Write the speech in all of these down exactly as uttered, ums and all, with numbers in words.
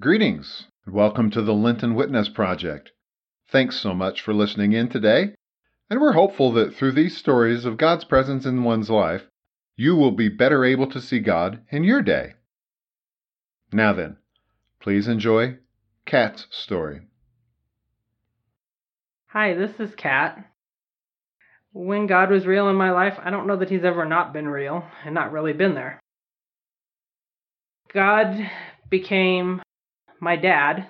Greetings, and welcome to the Lenten Witness Project. Thanks so much for listening in today, and we're hopeful that through these stories of God's presence in one's life, you will be better able to see God in your day. Now then, please enjoy Kat's story. Hi, this is Kat. When God was real in my life, I don't know that He's ever not been real and not really been there. God became my dad,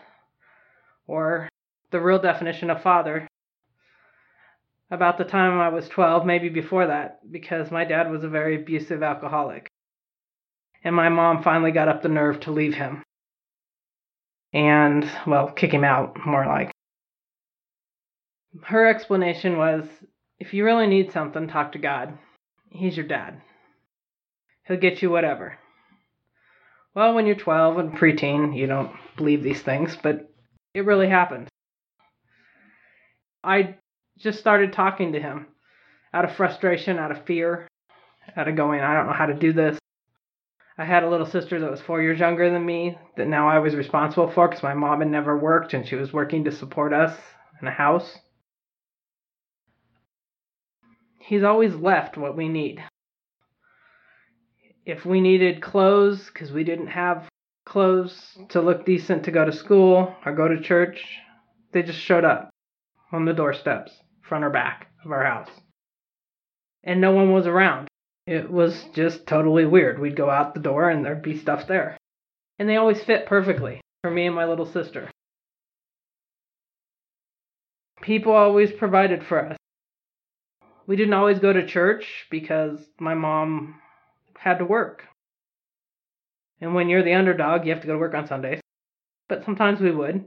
or the real definition of father, about the time I was twelve, maybe before that, because my dad was a very abusive alcoholic. And my mom finally got up the nerve to leave him. And, well, kick him out, more like. Her explanation was, if you really need something, talk to God. He's your dad. He'll get you whatever. Well, when you're twelve and preteen, you don't believe these things, but it really happened. I just started talking to him out of frustration, out of fear, out of going, I don't know how to do this. I had a little sister that was four years younger than me that now I was responsible for because my mom had never worked and she was working to support us in a house. He's always left what we need. If we needed clothes, because we didn't have clothes to look decent to go to school or go to church, they just showed up on the doorsteps, front or back of our house. And no one was around. It was just totally weird. We'd go out the door and there'd be stuff there. And they always fit perfectly for me and my little sister. People always provided for us. We didn't always go to church because my mom had to work. And when you're the underdog, you have to go to work on Sundays. But sometimes we would.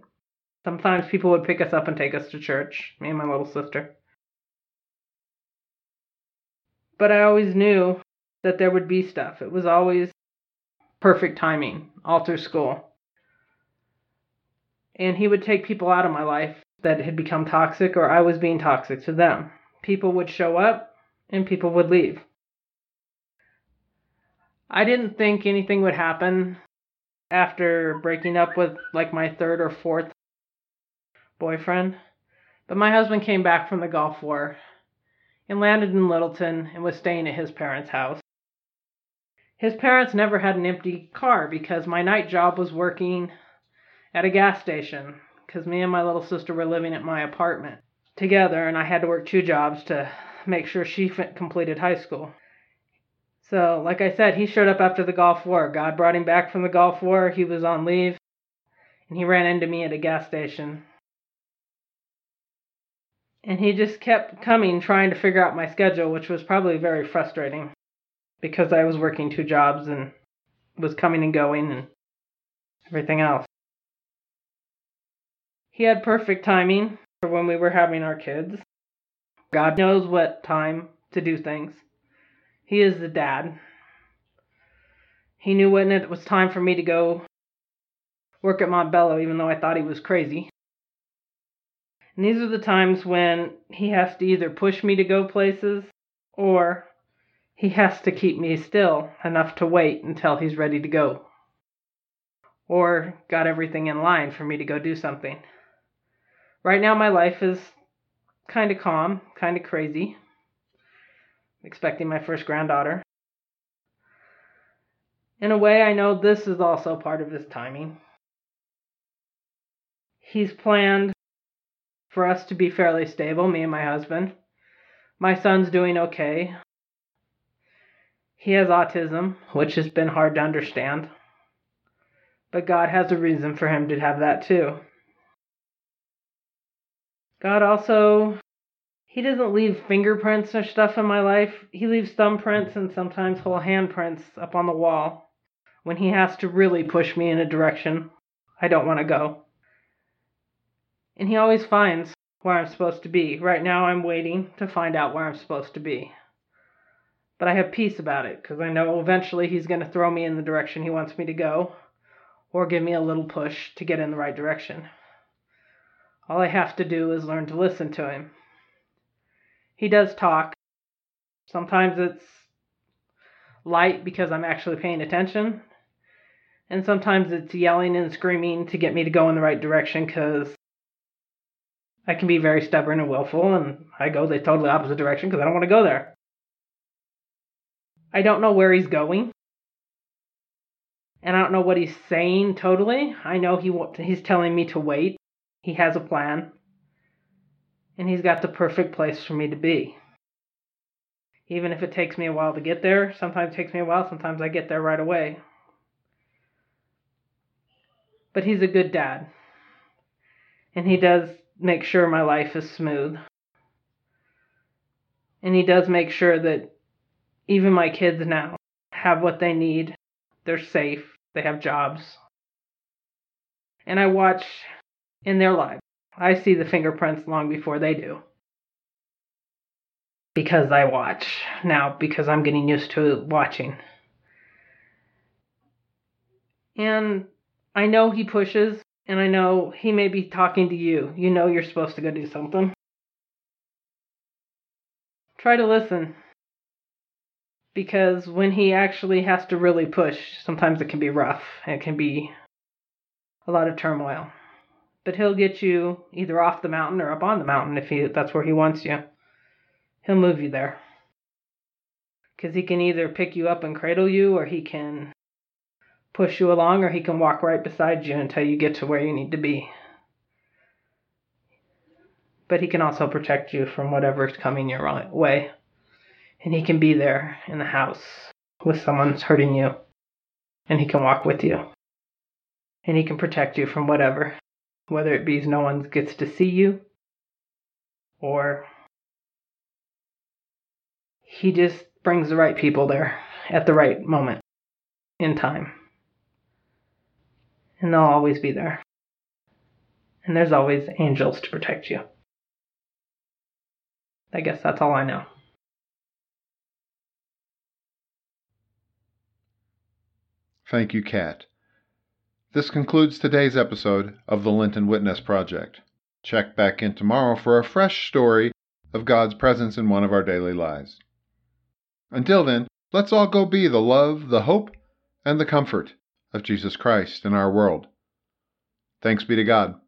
Sometimes people would pick us up and take us to church, me and my little sister. But I always knew that there would be stuff. It was always perfect timing, all through school. And he would take people out of my life that had become toxic or I was being toxic to them. People would show up and people would leave. I didn't think anything would happen after breaking up with like my third or fourth boyfriend. But my husband came back from the Gulf War and landed in Littleton and was staying at his parents' house. His parents never had an empty car because my night job was working at a gas station because me and my little sister were living at my apartment together and I had to work two jobs to make sure she completed high school. So, like I said, he showed up after the Gulf War. God brought him back from the Gulf War. He was on leave, and he ran into me at a gas station. And he just kept coming, trying to figure out my schedule, which was probably very frustrating because I was working two jobs and was coming and going and everything else. He had perfect timing for when we were having our kids. God knows what time to do things. He is the dad. He knew when it was time for me to go work at Montbello, even though I thought he was crazy. And these are the times when he has to either push me to go places, or he has to keep me still enough to wait until he's ready to go, or got everything in line for me to go do something. Right now my life is kind of calm, kind of crazy. Expecting my first granddaughter. In a way, I know this is also part of his timing. He's planned for us to be fairly stable, me and my husband. My son's doing okay. He has autism, which has been hard to understand. But God has a reason for him to have that too. God also... He doesn't leave fingerprints or stuff in my life. He leaves thumbprints and sometimes whole handprints up on the wall when he has to really push me in a direction I don't want to go. And he always finds where I'm supposed to be. Right now I'm waiting to find out where I'm supposed to be. But I have peace about it because I know eventually he's going to throw me in the direction he wants me to go or give me a little push to get in the right direction. All I have to do is learn to listen to him. He does talk. Sometimes it's light because I'm actually paying attention. And sometimes it's yelling and screaming to get me to go in the right direction, because I can be very stubborn and willful, and I go the totally opposite direction because I don't want to go there. I don't know where he's going, and I don't know what he's saying totally. I know he he's telling me to wait. He has a plan, and he's got the perfect place for me to be. Even if it takes me a while to get there, sometimes it takes me a while, sometimes I get there right away. But he's a good dad, and he does make sure my life is smooth. And he does make sure that even my kids now have what they need. They're safe. They have jobs. And I watch in their lives. I see the fingerprints long before they do. Because I watch now, because I'm getting used to watching. And I know he pushes, and I know he may be talking to you. You know you're supposed to go do something. Try to listen. Because when he actually has to really push, sometimes it can be rough. It can be a lot of turmoil. But he'll get you either off the mountain or up on the mountain if he, that's where he wants you. He'll move you there. Because he can either pick you up and cradle you, or he can push you along, or he can walk right beside you until you get to where you need to be. But he can also protect you from whatever's coming your way. And he can be there in the house with someone who's hurting you. And he can walk with you. And he can protect you from whatever. Whether it be no one gets to see you, or he just brings the right people there at the right moment in time. And they'll always be there. And there's always angels to protect you. I guess that's all I know. Thank you, Kat. This concludes today's episode of the Lenten Witness Project. Check back in tomorrow for a fresh story of God's presence in one of our daily lives. Until then, let's all go be the love, the hope, and the comfort of Jesus Christ in our world. Thanks be to God.